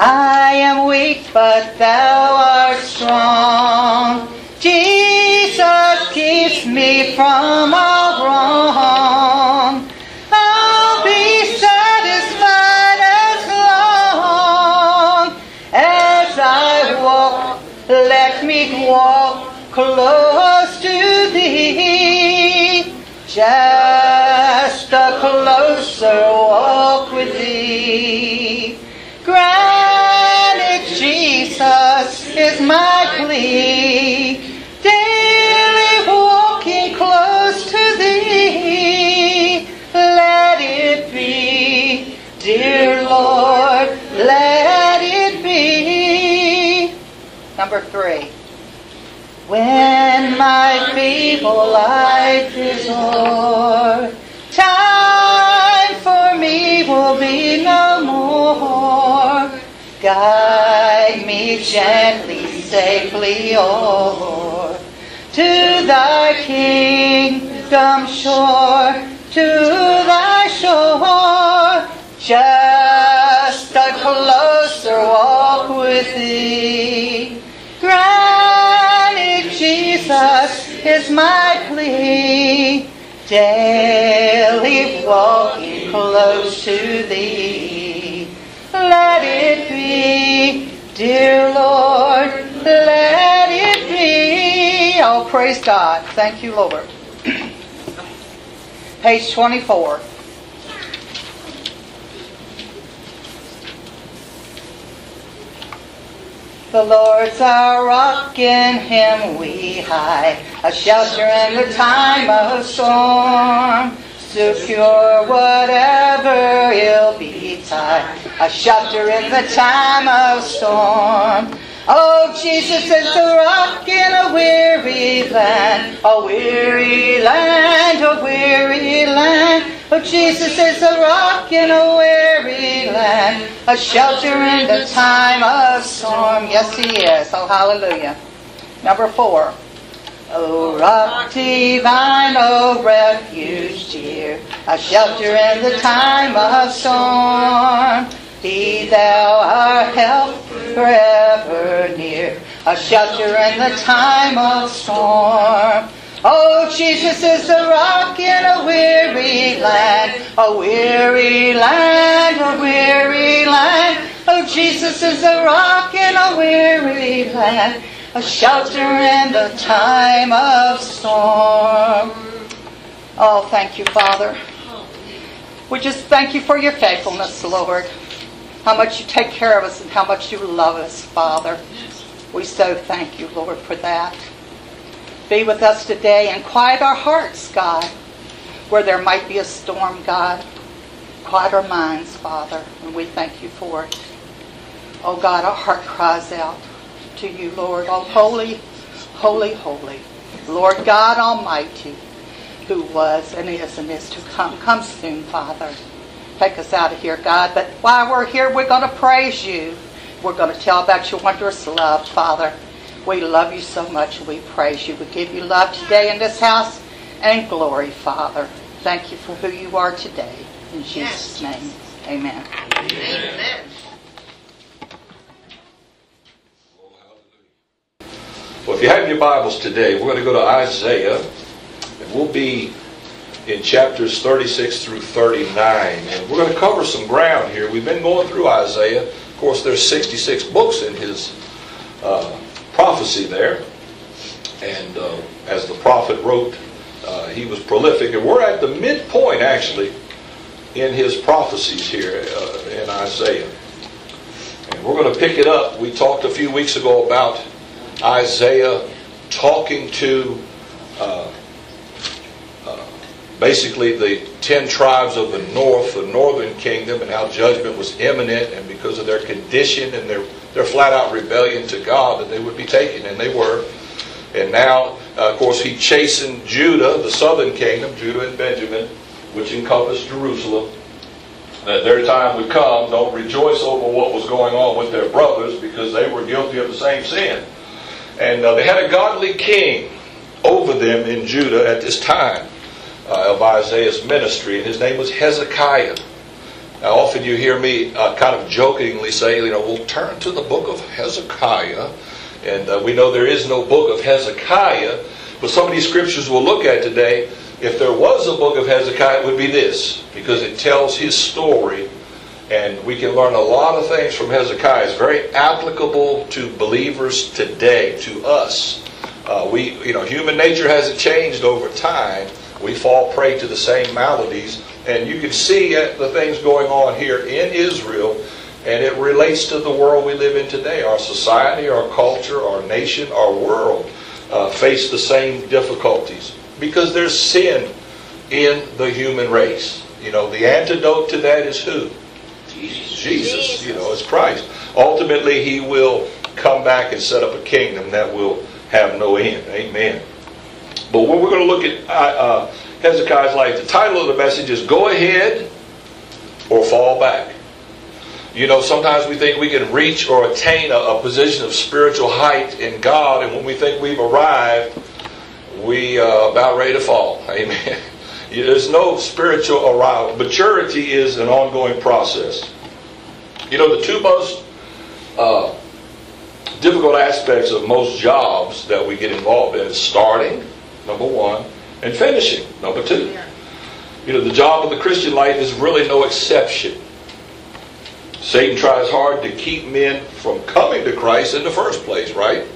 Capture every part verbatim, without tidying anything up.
I am weak, but thou art strong. Jesus keeps me from all wrong. I'll be satisfied as long as I walk. Let me walk close to thee. Just a closer walk with thee. Granted, Jesus is my plea. Daily walking close to thee. Let it be, dear Lord, let it be. Number three. When my feeble life is o'er, time for me will be no more. Guide me gently, safely o'er, to thy kingdom shore, to thy shore. Just a closer walk with thee. Jesus is my plea, daily walking close to thee. Let it be, dear Lord, let it be. Oh, praise God. Thank you, Lord. Page twenty-four. The Lord's our rock, in Him we hide, a shelter in the time of storm. Secure whatever ill betide, a shelter in the time of storm. Oh, Jesus is the rock in a weary land, a weary land, a weary land. Oh, Jesus is a rock in a weary land, a shelter in the time of storm. Yes, He is. Oh, hallelujah. Number four. Oh, rock divine, oh, refuge dear, a shelter in the time of storm. Be thou our help forever near, a shelter in the time of storm. Oh, Jesus is the rock in a weary land, a weary land, a weary land. Oh, Jesus is the rock in a weary land, a shelter in the time of storm. Oh, thank you, Father. We just thank you for your faithfulness, Lord. How much you take care of us and how much you love us, Father. We so thank you, Lord, for that. Be with us today and quiet our hearts, God, where there might be a storm, God. Quiet our minds, Father, and we thank you for it. Oh, God, our heart cries out to you, Lord. Oh, holy, holy, holy, Lord God Almighty, who was and is and is to come. Come soon, Father. Take us out of here, God. But while we're here, we're going to praise you. We're going to tell about your wondrous love, Father. We love you so much. We praise you. We give you love today in this house and glory, Father. Thank you for who you are today. In Jesus' name, amen. Amen. Well, if you have your Bibles today, we're going to go to Isaiah, and we'll be in chapters thirty-six through thirty-nine. And we're going to cover some ground here. We've been going through Isaiah. Of course, there's sixty-six books in his uh prophecy there, and uh, as the prophet wrote, uh, he was prolific, and we're at the midpoint actually in his prophecies here uh, in Isaiah, and we're going to pick it up. We talked a few weeks ago about Isaiah talking to uh, uh, basically the ten tribes of the north, the northern kingdom, and how judgment was imminent, and because of their condition and their, their flat-out rebellion to God, that they would be taken, and they were. And now, uh, of course, he chastened Judah, the southern kingdom, Judah and Benjamin, which encompassed Jerusalem. That their time would come. Don't rejoice over what was going on with their brothers, because they were guilty of the same sin. And uh, they had a godly king over them in Judah at this time uh, of Isaiah's ministry, and his name was Hezekiah. Now, often you hear me uh, kind of jokingly say, you know, we'll turn to the book of Hezekiah, and uh, we know there is no book of Hezekiah, but some of these scriptures we'll look at today, if there was a book of Hezekiah, it would be this, because it tells his story, and we can learn a lot of things from Hezekiah. It's very applicable to believers today, to us. Uh, we, you know, human nature hasn't changed over time. We fall prey to the same maladies, and you can see the things going on here in Israel, and it relates to the world we live in today. Our society, our culture, our nation, our world uh, face the same difficulties. Because there's sin in the human race. You know, the antidote to that is who? Jesus. Jesus. You know, it's Christ. Ultimately, He will come back and set up a kingdom that will have no end. Amen. But when we're going to look at uh, Hezekiah's life, the title of the message is Go Ahead or Fall Back. You know, sometimes we think we can reach or attain a, a position of spiritual height in God, and when we think we've arrived, we are uh, about ready to fall. Amen. There's no spiritual arrival. Maturity is an ongoing process. You know, the two most uh, difficult aspects of most jobs that we get involved in is starting, number one, and finishing, number two. You know, the job of the Christian life is really no exception. Satan tries hard to keep men from coming to Christ in the first place, right?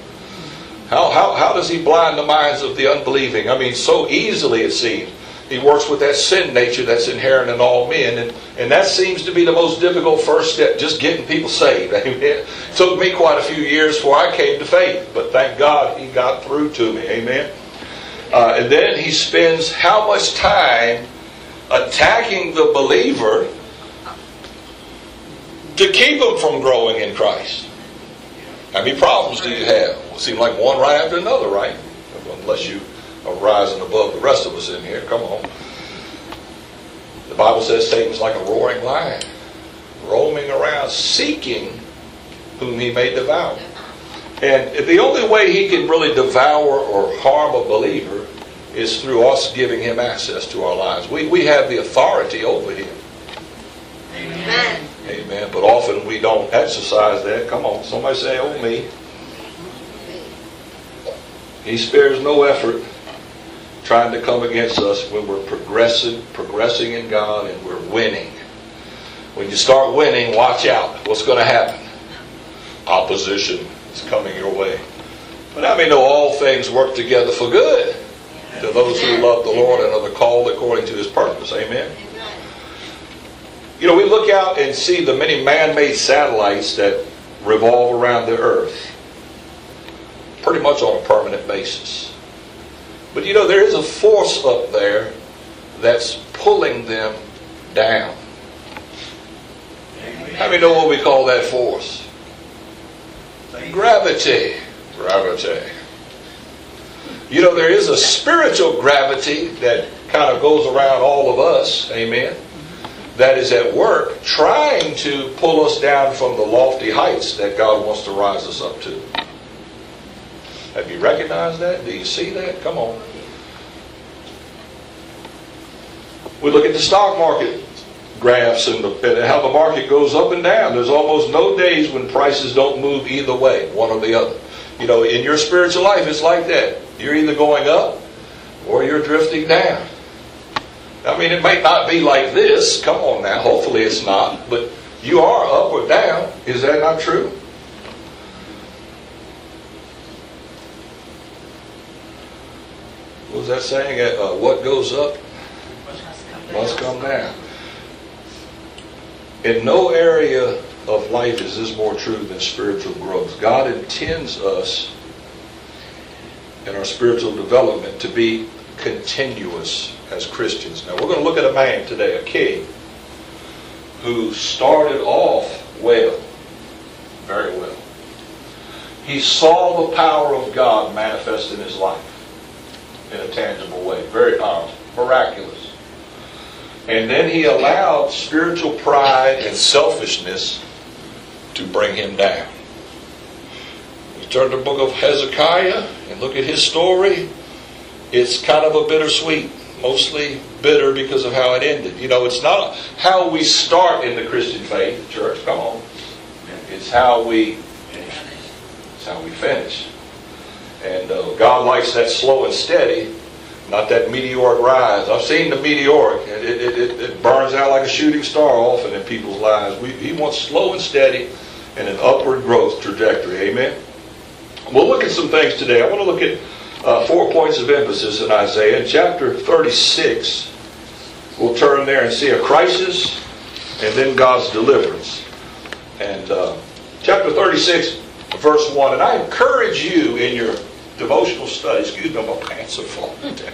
How, how, how does he blind the minds of the unbelieving? I mean, so easily it seems. He works with that sin nature that's inherent in all men. And, and that seems to be the most difficult first step, just getting people saved. Amen. It took me quite a few years before I came to faith. But thank God he got through to me. Amen. Uh, and then he spends how much time attacking the believer to keep him from growing in Christ. How many problems do you have? Well, it seems like one right after another, right? Unless you are rising above the rest of us in here. Come on. The Bible says Satan's like a roaring lion, roaming around, seeking whom he may devour. And the only way he can really devour or harm a believer is through us giving him access to our lives. We, we have the authority over him. Amen. Amen. But often we don't exercise that. Come on, somebody say, oh me. He spares no effort trying to come against us when we're progressing, progressing in God and we're winning. When you start winning, watch out. What's going to happen? Opposition is coming your way. But I mean, know all things work together for good to those who love the Lord and are called according to His purpose. Amen. You know, we look out and see the many man-made satellites that revolve around the earth pretty much on a permanent basis. But you know, there is a force up there that's pulling them down. Amen. How many know what we call that force? Gravity. Gravity. You know, there is a spiritual gravity that kind of goes around all of us. Amen. That is at work trying to pull us down from the lofty heights that God wants to rise us up to. Have you recognized that? Do you see that? Come on. We look at the stock market graphs and, the, and how the market goes up and down. There's almost no days when prices don't move either way, one or the other. You know, in your spiritual life, it's like that. You're either going up or you're drifting down. I mean, it might not be like this. Come on now. Hopefully it's not. But you are up or down. Is that not true? What was that saying? Uh, what goes up must come down. In no area of life is this more true than spiritual growth. God intends us in our spiritual development to be continuous as Christians. Now, we're going to look at a man today, a king, who started off well, very well. He saw the power of God manifest in his life in a tangible way, very powerful, miraculous. And then he allowed spiritual pride and selfishness to bring him down. We turn to the book of Hezekiah and look at his story. It's kind of a bittersweet, mostly bitter because of how it ended. You know, it's not how we start in the Christian faith, church, come on. It's how we it's how we finish. And uh, God likes that slow and steady, not that meteoric rise. I've seen the meteoric. It, it, it, it burns out like a shooting star often in people's lives. We, he wants slow and steady and an upward growth trajectory. Amen? We'll look at some things today. I want to look at uh, four points of emphasis in Isaiah. In chapter thirty-six, we'll turn there and see a crisis and then God's deliverance. And uh, chapter thirty-six, verse one. And I encourage you in your devotional study. Excuse me, my pants are falling down.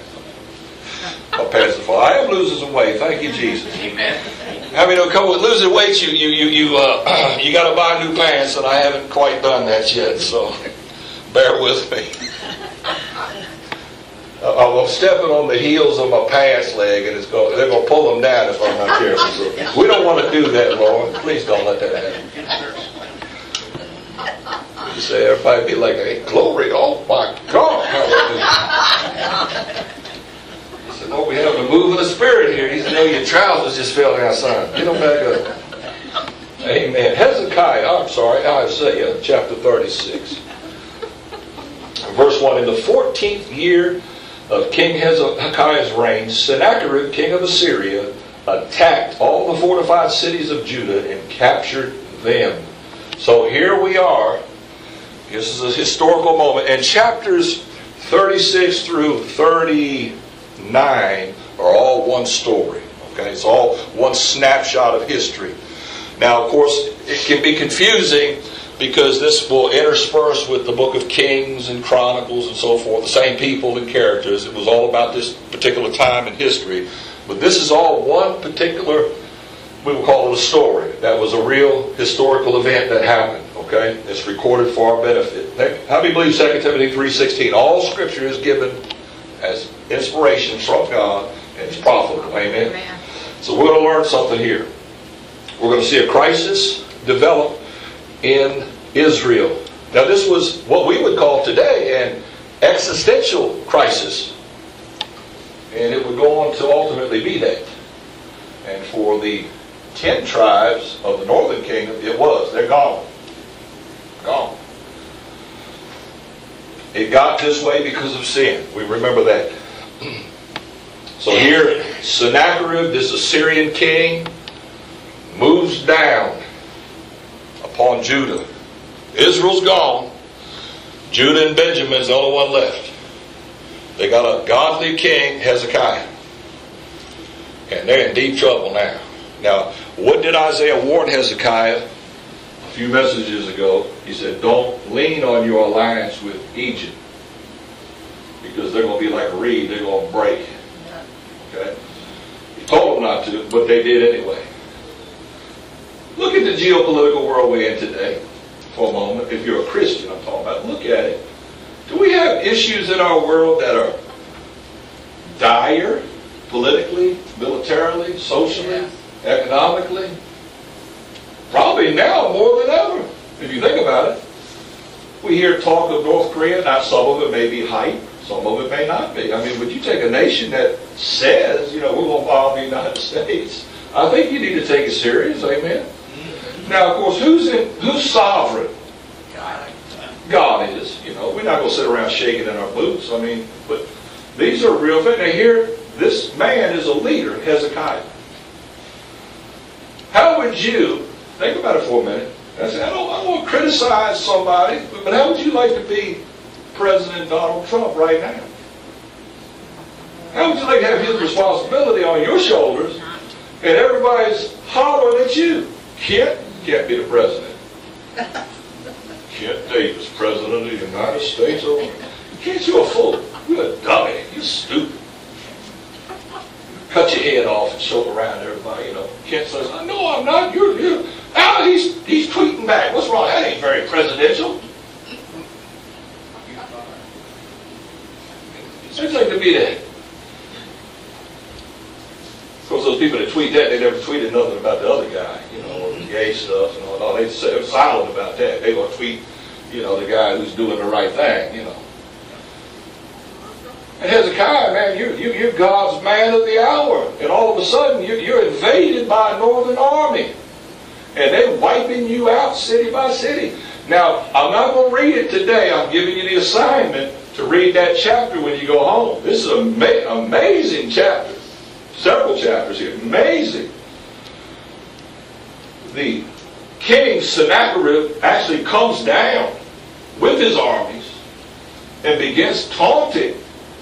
My pants are falling. I am losing some weight. Thank you, Jesus. Amen. How many know? Come with losing weight, you you you you uh you got to buy new pants, and I haven't quite done that yet. So bear with me. I'm stepping on the heels of my pants leg, and it's going. They're going to pull them down if I'm not careful. We don't want to do that, Lord. Please don't let that happen. You say, everybody be like, hey, glory, oh my God. He said, well, we have the move of the Spirit here. He said, no, your trousers just fell down, son. Get them back up. Amen. Hezekiah, I'm sorry, Isaiah chapter thirty-six. Verse one, in the fourteenth year of King Hezekiah's reign, Sennacherib, king of Assyria, attacked all the fortified cities of Judah and captured them. So here we are. This is a historical moment. And chapters thirty-six through thirty-nine are all one story. Okay, it's all one snapshot of history. Now, of course, it can be confusing because this will intersperse with the book of Kings and Chronicles and so forth, the same people and characters. It was all about this particular time in history. But this is all one particular, we will call it a story. That was a real historical event that happened. Okay, it's recorded for our benefit. How do you believe Second Timothy three sixteen? All Scripture is given as inspiration from God and it's profitable. Amen. Amen. So we're going to learn something here. We're going to see a crisis develop in Israel. Now this was what we would call today an existential crisis. And it would go on to ultimately be that. And for the ten tribes of the northern kingdom, it was. They're gone. Gone. It got this way because of sin. We remember that. So here, Sennacherib, this Assyrian king, moves down upon Judah. Israel's gone. Judah and Benjamin's the only one left. They got a godly king, Hezekiah. And they're in deep trouble now. Now, what did Isaiah warn Hezekiah? A few messages ago, he said, don't lean on your alliance with Egypt because they're going to be like a reed, they're going to break. Okay? He told them not to, but they did anyway. Look at the geopolitical world we're in today for a moment. If you're a Christian, I'm talking about, look at it. Do we have issues in our world that are dire politically, militarily, socially, economically? Probably now more than ever, if you think about it. We hear talk of North Korea. Now, some of it may be hype. Some of it may not be. I mean, would you take a nation that says, you know, we're going to bomb the United States? I think you need to take it serious. Amen? Now, of course, who's in, who's sovereign? God. God is. You know, we're not going to sit around shaking in our boots. I mean, but these are real things. Now, here, this man is a leader, Hezekiah. How would you... Think about it for a minute. I said, I don't, I don't want to criticize somebody, but how would you like to be President Donald Trump right now? How would you like to have his responsibility on your shoulders and everybody's hollering at you? Kent can't be the president. Kent Davis, President of the United States. Kent, you're a fool. You're a dummy. You're stupid. cut your head off and show around everybody, you know. Kent says, I know I'm not, you're you. Now he's he's tweeting back. What's wrong? That ain't very presidential. Seems like to be that. Of course, those people that tweet that, they never tweeted nothing about the other guy, you know, the gay stuff and all. No, they they're silent about that. They're going to tweet, you know, the guy who's doing the right thing, you know. And Hezekiah, man, you, you, you're God's man of the hour. And all of a sudden, you, you're invaded by a northern army. And they're wiping you out city by city. Now, I'm not going to read it today. I'm giving you the assignment to read that chapter when you go home. This is an ama- amazing chapter. Several chapters here. Amazing. The king Sennacherib actually comes down with his armies and begins taunting.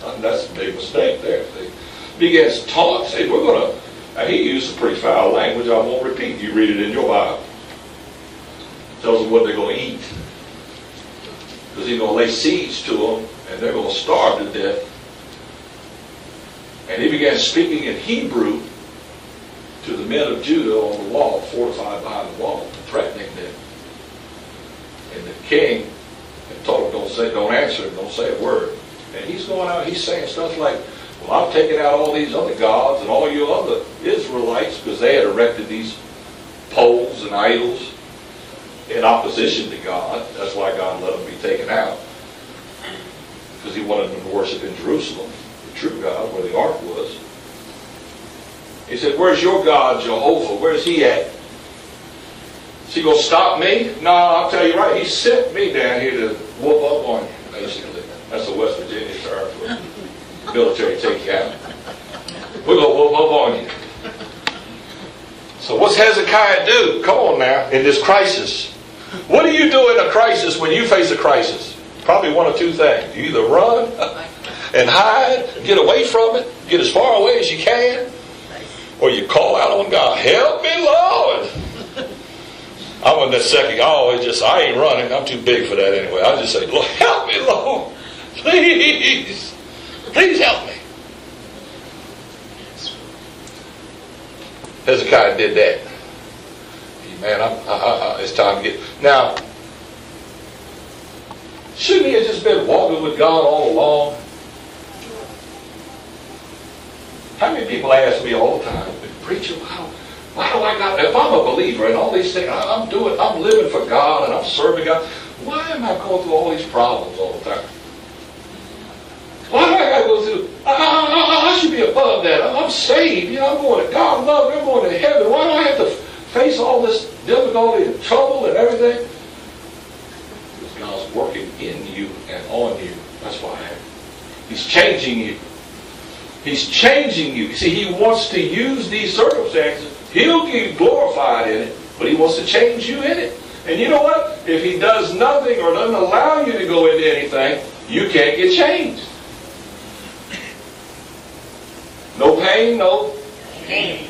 And that's a big mistake there. They begins taunting. Say, we're going to... He used some pretty foul language. I won't repeat. You read it in your Bible. Tells them what they're going to eat. Because he's going to lay siege to them and they're going to starve to death. And he began speaking in Hebrew to the men of Judah on the wall, fortified behind the wall, threatening them. And the king had told him, don't say, don't answer him, don't say a word. And he's going out, he's saying stuff like, well, I've taken out all these other gods and all you other Israelites, because they had erected these poles and idols in opposition to God. That's why God let them be taken out. Because he wanted them to worship in Jerusalem, true God, where the ark was. He said, where's your God, Jehovah? Where's he at? Is he going to stop me? No, I'll tell you right. He sent me down here to whoop up on you, basically. That's a West Virginia term for military take you out. We're going to whoop up on you. So what's Hezekiah do? Come on now, in this crisis. What do you do in a crisis when you face a crisis? Probably one of two things. You either run and hide, get away from it, get as far away as you can, or you call out on God, help me, Lord. I wasn't that second. I always just, I ain't running. I'm too big for that anyway. I just say, Lord, help me, Lord. Please. Please help me. Hezekiah did that. Hey, man, I'm, I, I, I, it's time to get... Now, shouldn't he have just been walking with God all along? How many people ask me all the time, preacher, why, why do I got, if I'm a believer and all these things, I, I'm doing, I'm living for God and I'm serving God, why am I going through all these problems all the time? Why do I got to go through, I, I, I, I should be above that, I, I'm saved, you know, I'm going to God, love, I'm going to heaven, why do I have to face all this difficulty and trouble and everything? Because God's working in you and on you, that's why I have it. He's changing you. He's changing you. You see, he wants to use these circumstances. He'll get glorified in it, but he wants to change you in it. And you know what? If he does nothing or doesn't allow you to go into anything, you can't get changed. No pain, no gain.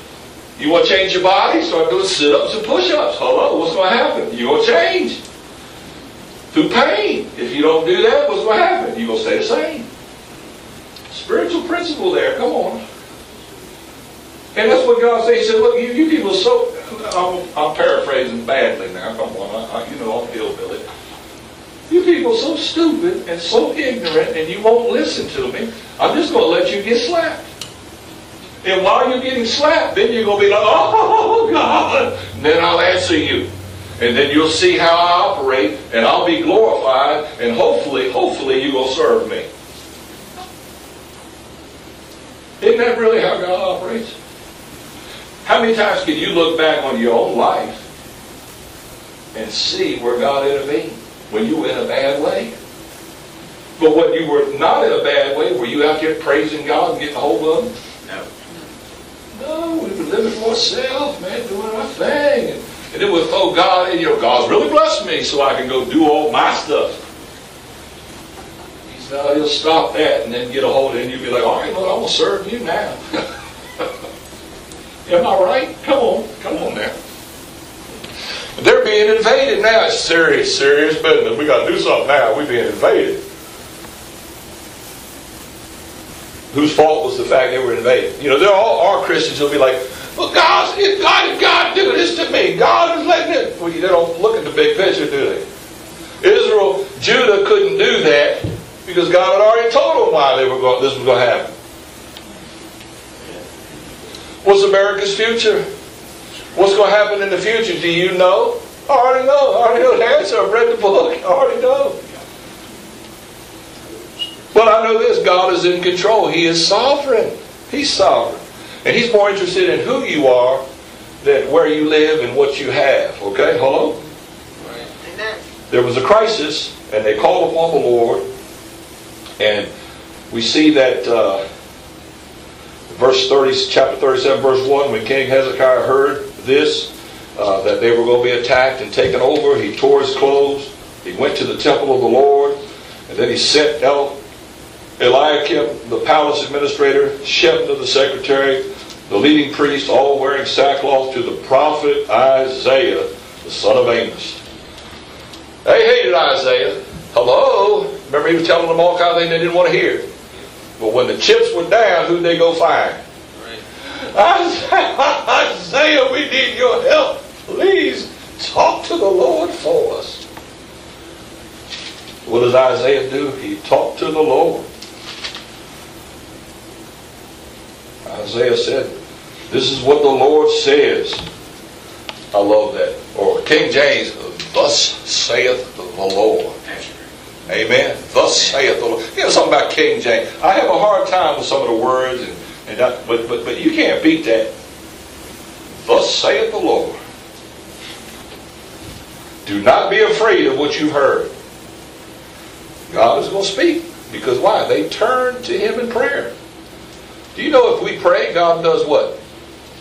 You want to change your body? Start doing sit-ups and push-ups. Hello, what's going to happen? You're going to change. Through pain. If you don't do that, what's going to happen? You're going to stay the same. Spiritual principle there, come on. And that's what God said. He said, look, you, you people are so... I'm, I'm paraphrasing badly now, come on, I, I, you know I'm hillbilly. You people are so stupid and so ignorant and you won't listen to me. I'm just going to let you get slapped. And while you're getting slapped, then you're going to be like, oh, God. And then I'll answer you. And then you'll see how I operate and I'll be glorified and hopefully, hopefully you will serve me. Isn't that really how God operates? How many times can you look back on your own life and see where God intervened when you were in a bad way? But when you were not in a bad way, were you out there praising God and getting a hold of him? No. No, we were living for ourselves, man, doing our thing. And, and it would throw God in, you know, God's really blessed me so I can go do all my stuff. No, he'll stop that and then get a hold of it and you'll be like, all right, Lord, I'm going to serve you now. Am I right? Come on. Come on now. They're being invaded now. It's serious, serious business. We got to do something now. We're being invaded. whose fault was the fact they were invaded? You know, there all are Christians who'll be like, well, God, why did God do this to me? God is letting it. Well, you don't look at the big picture, do they? Israel, Judah couldn't do that because God had already told them why they were going, this was going to happen. What's America's future? What's going to happen in the future? Do you know? I already know. I already know the answer. I've read the book. I already know. But I know this, God is in control. He is sovereign. He's sovereign. And He's more interested in who you are than where you live and what you have. Okay? Hello? Amen. There was a crisis, and they called upon the Lord. And we see that uh, verse thirty, chapter thirty-seven, verse one, when King Hezekiah heard this, uh, that they were going to be attacked and taken over, he tore his clothes. He went to the temple of the Lord. And then he sent El... Eliakim, the palace administrator, Shebna, the secretary, the leading priest, all wearing sackcloth, to the prophet Isaiah, the son of Amos. They hated Isaiah. Hello? Remember he was telling them all kinds of things they didn't want to hear. But when the chips were down, who'd they go find? Right. Isaiah, we need your help. Please talk to the Lord for us. What does Isaiah do? He talked to the Lord. Isaiah said, this is what the Lord says. I love that. Or King James, thus saith the Lord. Amen. Thus saith the Lord. You know something about King James. I have a hard time with some of the words, and, and I, but, but, but you can't beat that. Thus saith the Lord. Do not be afraid of what you've heard. God is going to speak. Because why? They turn to Him in prayer. Do you know if we pray, God does what?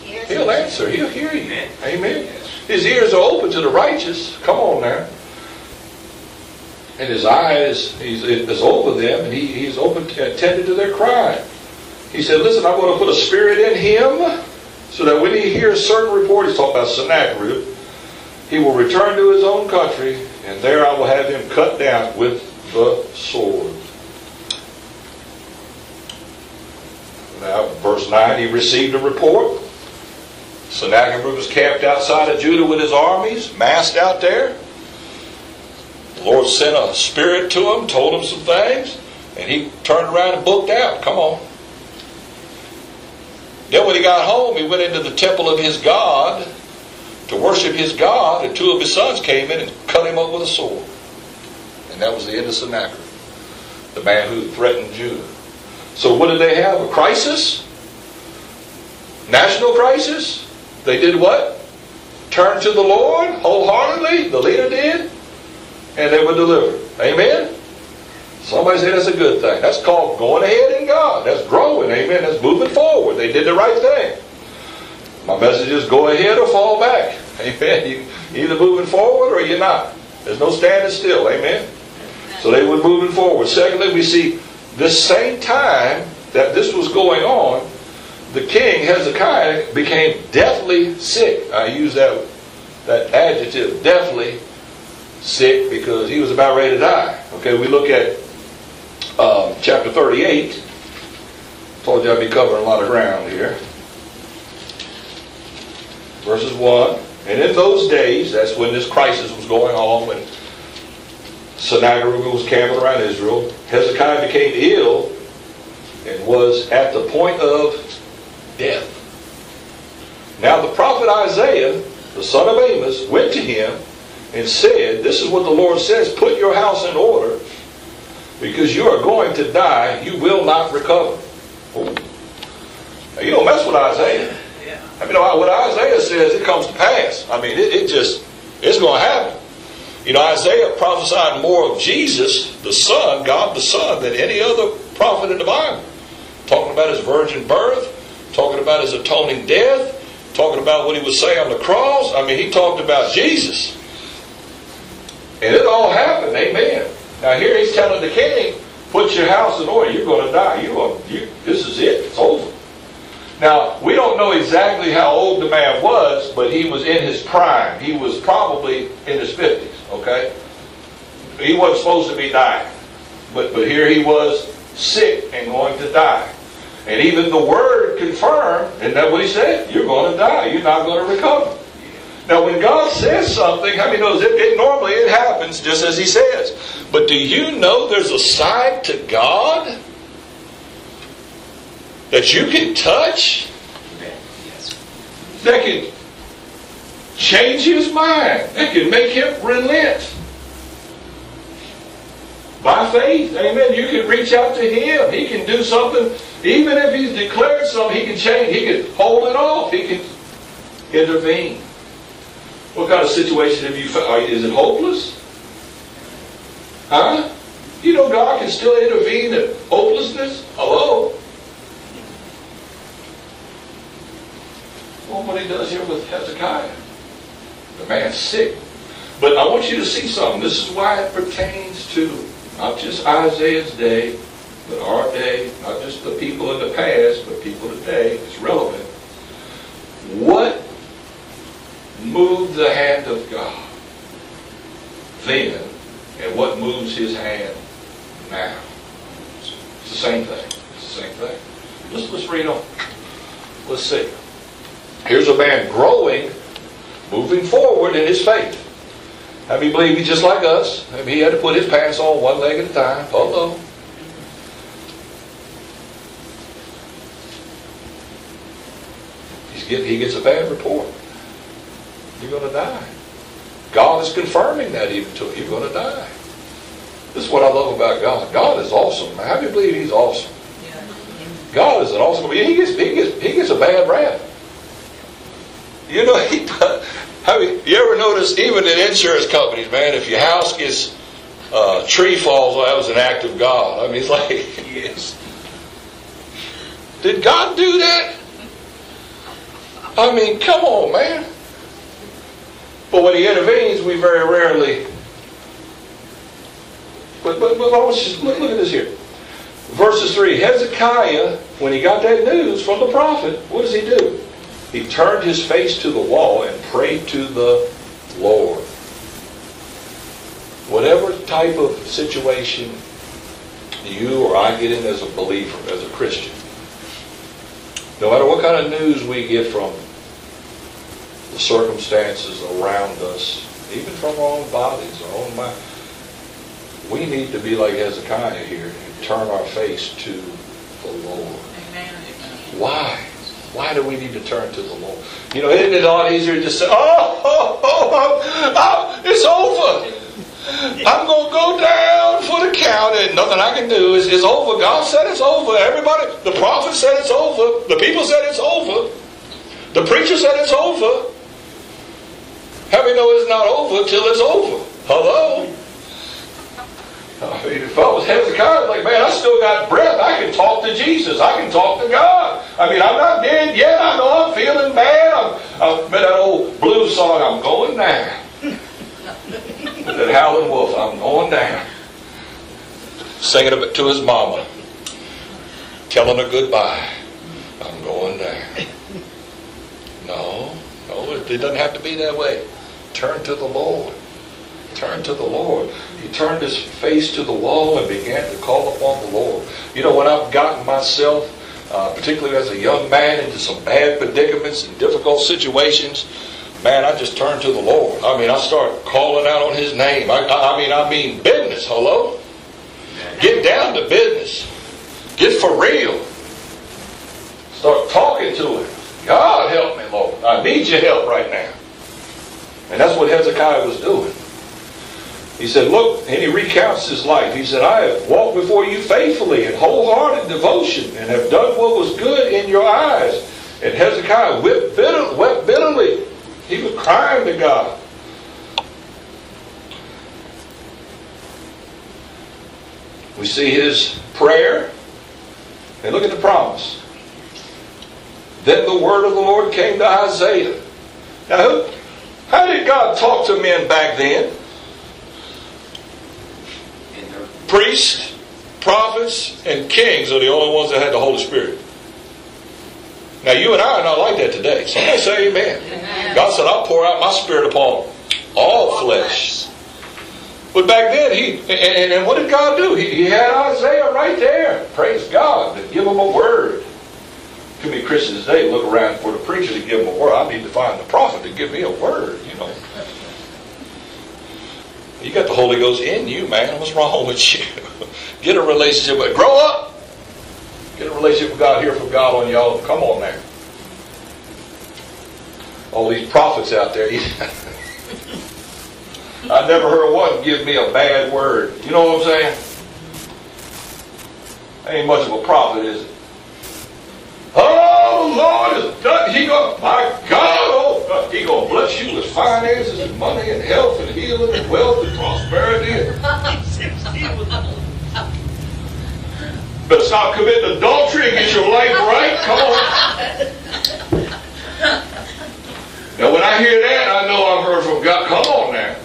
Yes. He'll answer. He'll hear you. Amen. Amen. Yes. His ears are open to the righteous. Come on now. And His eyes he's, is over them, and he, He's open to, attended to their cry. He said, listen, I'm going to put a spirit in him so that when he hears certain reports, he's talking about Sennacherib, he will return to his own country, and there I will have him cut down with the sword. Now, verse nine, he received a report. Sennacherib was camped outside of Judah with his armies, massed out there. The Lord sent a spirit to him, told him some things, and he turned around and booked out. Come on. Then when he got home, he went into the temple of his God to worship his God, and two of his sons came in and cut him up with a sword. And that was the end of Sennacherib, the man who threatened Judah. So what did they have? A crisis? National crisis? They did what? Turned to the Lord wholeheartedly, the leader did, and they were delivered. Amen? Somebody said that's a good thing. That's called going ahead in God. That's growing. Amen? That's moving forward. They did the right thing. My message is go ahead or fall back. Amen? You're either moving forward or you're not. There's no standing still. Amen? So they were moving forward. Secondly, we see this same time that this was going on, the king, Hezekiah, became deathly sick. I use that, that adjective, deathly sick, because he was about ready to die. Okay, we look at um, chapter thirty-eight. I told you I'd be covering a lot of ground here. Verses one. And in those days, that's when this crisis was going on, when Sennacherib was camping around Israel, Hezekiah became ill and was at the point of death. Now the prophet Isaiah, the son of Amos, went to him and said, this is what the Lord says, put your house in order, because you are going to die, you will not recover. Oh. Now, you don't mess with Isaiah. Yeah. I mean, what Isaiah says, it comes to pass. I mean, it, it just, it's going to happen. You know, Isaiah prophesied more of Jesus, the Son, God the Son, than any other prophet in the Bible. Talking about His virgin birth, talking about His atoning death, talking about what He would say on the cross. I mean, he talked about Jesus. And it all happened, amen. Now here he's telling the king, put your house in order, you're going to die. You're going to, you, this is it, it's over. Now, we don't know exactly how old the man was, but he was in his prime. He was probably in his fifties, okay? He wasn't supposed to be dying. But, but here he was sick and going to die. And even the word confirmed, isn't that what he said? You're going to die. You're not going to recover. Now when God says something, how many knows it, it normally it happens just as he says. But do you know there's a side to God that you can touch that can change his mind, that can make him relent? By faith, amen, you can reach out to him. He can do something. Even if he's declared something, he can change. He can hold it off. He can intervene. What kind of situation have you found? Is it hopeless? Huh? You know God can still intervene in hopelessness? Hello? Well, what he does here with Hezekiah. The man's sick. But I want you to see something. This is why it pertains to not just Isaiah's day, but our day, not just the people in the past, but people today. It's relevant. What moved the hand of God then, and what moves his hand now? It's the same thing. It's the same thing. Let's, let's read on. Let's see. Here's a man growing, moving forward in his faith. I mean, believe he's just like us. I mean, he had to put his pants on one leg at a time. Hello. He's get, he gets a bad report. You're going to die. God is confirming that even to him. You're going to die. This is what I love about God. God is awesome. How do you believe he's awesome? God is an awesome. He gets, he gets, he gets a bad rap. You know, he does. I mean, you ever notice, even in insurance companies, man, if your house gets, uh, tree falls, well, that was an act of God. I mean, it's like, yes. Did God do that? I mean, come on, man. But when he intervenes, we very rarely. But, but, but I was just, look, look at this here. Verses three, Hezekiah, when he got that news from the prophet, what does he do? He turned his face to the wall and prayed to the Lord. Whatever type of situation you or I get in as a believer, as a Christian, no matter what kind of news we get from the circumstances around us, even from our own bodies, our own mind, we need to be like Hezekiah here and turn our face to the Lord. Amen. Why? Why do we need to turn to the Lord? You know, isn't it a lot easier to just say, oh, oh, oh, oh it's over. I'm going to go down for the count and nothing I can do. It's, it's over. God said it's over. Everybody, the prophet said it's over. The people said it's over. The preacher said it's over. How many know it's not over till it's over? Hello? I mean, if I was Hezekiah, like, man, I still got breath. I can talk to Jesus. I can talk to God. I mean, I'm not dead yet. I know I'm feeling bad. I'm, I'm that old blues song, I'm going down. That howling wolf, I'm going down. Singing it to his mama. Telling her goodbye. I'm going down. No, no, it doesn't have to be that way. Turn to the Lord. Turn to the Lord. He turned his face to the wall and began to call upon the Lord. You know, when I've gotten myself, uh, particularly as a young man, into some bad predicaments and difficult situations, man, I just turn to the Lord. I mean, I start calling out on his name. I, I, I mean, I mean business, hello? Get down to business. Get for real. Start talking to him. God help me, Lord. I need your help right now. And that's what Hezekiah was doing. He said, look, and he recounts his life. He said, I have walked before you faithfully in wholehearted devotion and have done what was good in your eyes. And Hezekiah wept, bitter, wept bitterly. He was crying to God. We see his prayer. And look at the promise. Then the word of the Lord came to Isaiah. Now, who, how did God talk to men back then? Priests, prophets, and kings are the only ones that had the Holy Spirit. Now, you and I are not like that today. Somebody say amen. Amen. God said, I'll pour out my Spirit upon all flesh. But back then, he and, and, and what did God do? He, he had Isaiah right there. Praise God. To give him a word. Too many Christians today look around for the preacher to give them a word. I need to find the prophet to give me a word, you know. You got the Holy Ghost in you, man. What's wrong with you? Get a relationship with grow up. Get a relationship with God. Hear from God on y'all. Come on now. All these prophets out there. I never heard one give me a bad word. You know what I'm saying? I ain't much of a prophet, is it? Oh, Lord, is done. He gonna, my God, oh, He gonna bless you with finances and money and health and healing and wealth and prosperity. Better stop committing adultery and get your life right. Come on. Now, when I hear that, I know I've heard from God. Come on now.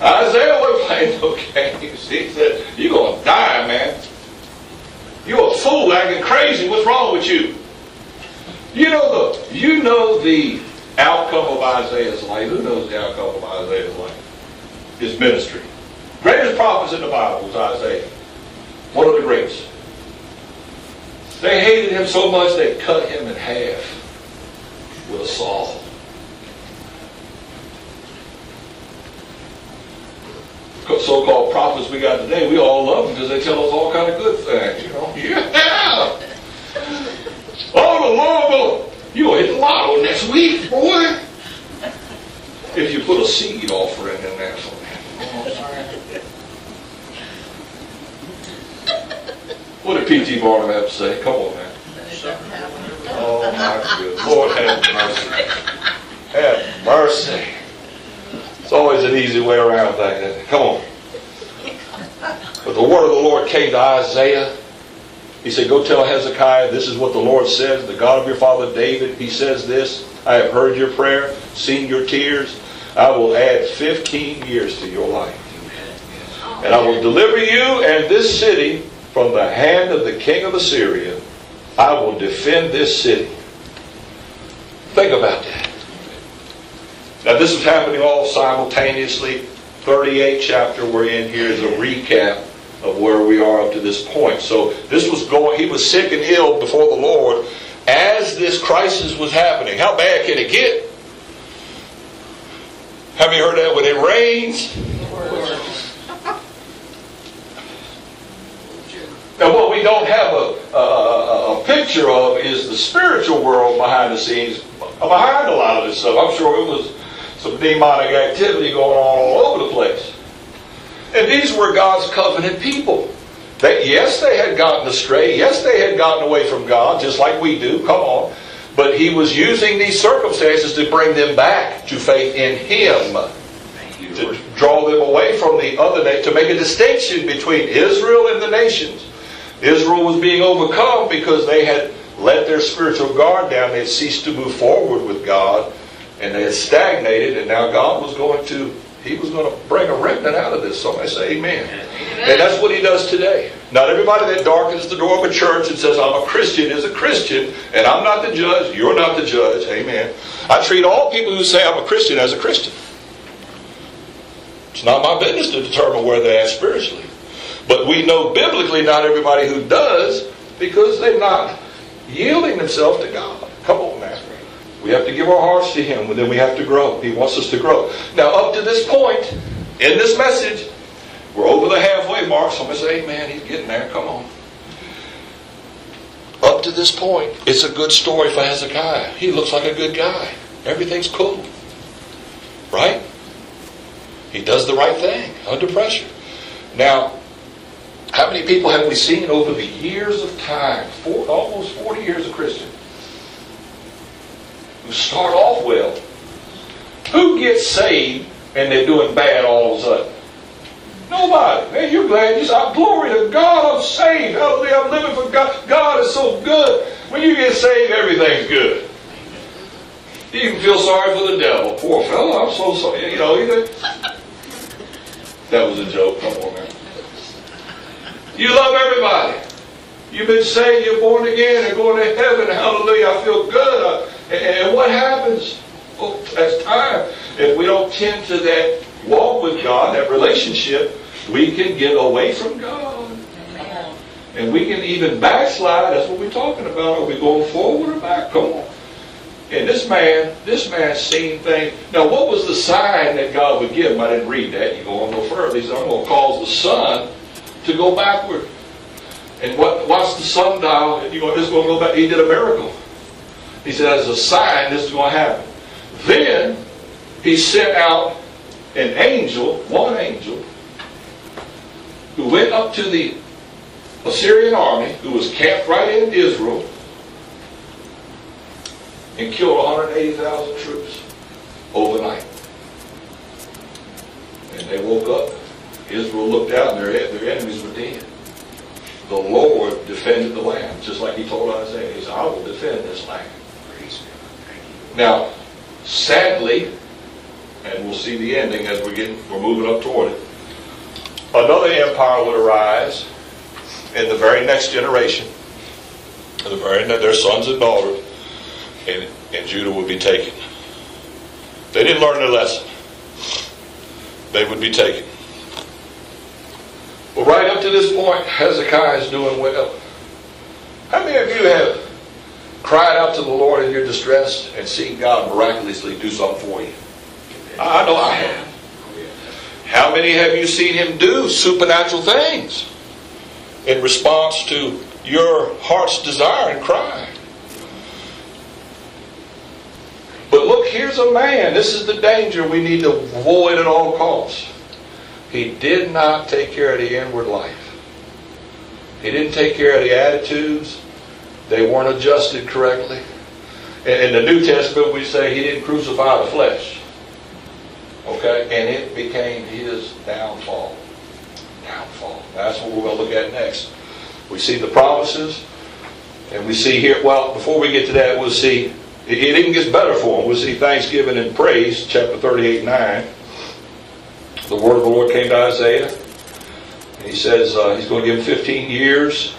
Isaiah was playing no games. He said, you're going to die, man. You're a fool acting crazy. What's wrong with you? You know the you know the outcome of Isaiah's life. Who knows the outcome of Isaiah's life? His ministry. Greatest prophets in the Bible was Isaiah. One of the greats. They hated him so much they cut him in half with a saw. So-called prophets we got today, we all love them because they tell us all kind of good things, you know. Yeah! Oh, the Lord, you'll hit the lotto next week, boy. If you put a seed offering in there for me. What did P T Barnum have to say? Come on, man. Oh, my goodness. Lord, have mercy. Have mercy. It's always an easy way around things. Come on. But the word of the Lord came to Isaiah. He said, go tell Hezekiah, this is what the Lord says, the God of your father David. He says this, I have heard your prayer, seen your tears. I will add fifteen years to your life. And I will deliver you and this city from the hand of the king of Assyria. I will defend this city. Think about that. Now this is happening all simultaneously. thirty-eight chapter we're in here is a recap of where we are up to this point. So this was going, he was sick and ill before the Lord as this crisis was happening. How bad can it get? Have you heard that? When it rains. Now what we don't have a, a, a picture of is the spiritual world behind the scenes, behind a lot of this stuff. I'm sure it was some demonic activity going on all over the place. And these were God's covenant people. That, yes, they had gotten astray. Yes, they had gotten away from God, just like we do. Come on. But He was using these circumstances to bring them back to faith in Him. To draw them away from the other nation. To make a distinction between Israel and the nations. Israel was being overcome because they had let their spiritual guard down. They had ceased to move forward with God. And they had stagnated, and now God was going to, He was going to bring a remnant out of this. Somebody say amen. Amen. And that's what He does today. Not everybody that darkens the door of a church and says, I'm a Christian, is a Christian, and I'm not the judge, you're not the judge. Amen. I treat all people who say I'm a Christian as a Christian. It's not my business to determine where they're at spiritually. But we know biblically not everybody who does, because they're not yielding themselves to God. Come on now. We have to give our hearts to Him, and then we have to grow. He wants us to grow. Now, up to this point, in this message, we're over the halfway mark. Somebody say, man, he's getting there. Come on. Up to this point, it's a good story for Hezekiah. He looks like a good guy. Everything's cool. Right? He does the right thing under pressure. Now, how many people have we seen over the years of time? Four, almost forty years of Christians. Start off well. Who gets saved and they're doing bad all of a sudden? Nobody. Man, you're glad you said, glory to God, I'm saved. Hallelujah, I'm living for God. God is so good. When you get saved, everything's good. You even feel sorry for the devil. Poor fellow, I'm so sorry. You know, you know. That was a joke. Come on, man. You love everybody. You've been saved, you're born again and going to heaven. Hallelujah, I feel good. I, And what happens oh, as time? If we don't tend to that walk with God, that relationship, we can get away from God. Amen. And we can even backslide. That's what we're talking about. Are we going forward or back? Come on. And this man, this man seen things. Now, what was the sign that God would give him? I didn't read that. You go on no further. He said, I'm going to cause the sun to go backward. And what, watch the sundial. And you go, this is going to go back. He did a miracle. He said, as a sign, this is going to happen. Then he sent out an angel, one angel, who went up to the Assyrian army, who was camped right in Israel, and killed one hundred eighty thousand troops overnight. And they woke up. Israel looked out, and their, their enemies were dead. The Lord defended the land, just like he told Isaiah. He said, I will defend this land. Praise God. Thank you. Now, sadly, and we'll see the ending as we're, getting, we're moving up toward it, another empire would arise in the very next generation, the very next, their sons and daughters, and, and Judah would be taken. They didn't learn their lesson. They would be taken. Well, right up to this point, Hezekiah is doing well. How many of you have cried out to the Lord in your distress and seen God miraculously do something for you? I know I have. How many have you seen him do supernatural things in response to your heart's desire and cry? But look, here's a man. This is the danger we need to avoid at all costs. He did not take care of the inward life. He didn't take care of the attitudes. They weren't adjusted correctly. In the New Testament, we say he didn't crucify the flesh. Okay? And it became his downfall. Downfall. That's what we're going to look at next. We see the promises, and we see here, well, before we get to that, we'll see, it even gets better for him. We'll see thanksgiving and praise, chapter thirty-eight, nine. The word of the Lord came to Isaiah, and he says uh, he's going to give him fifteen years.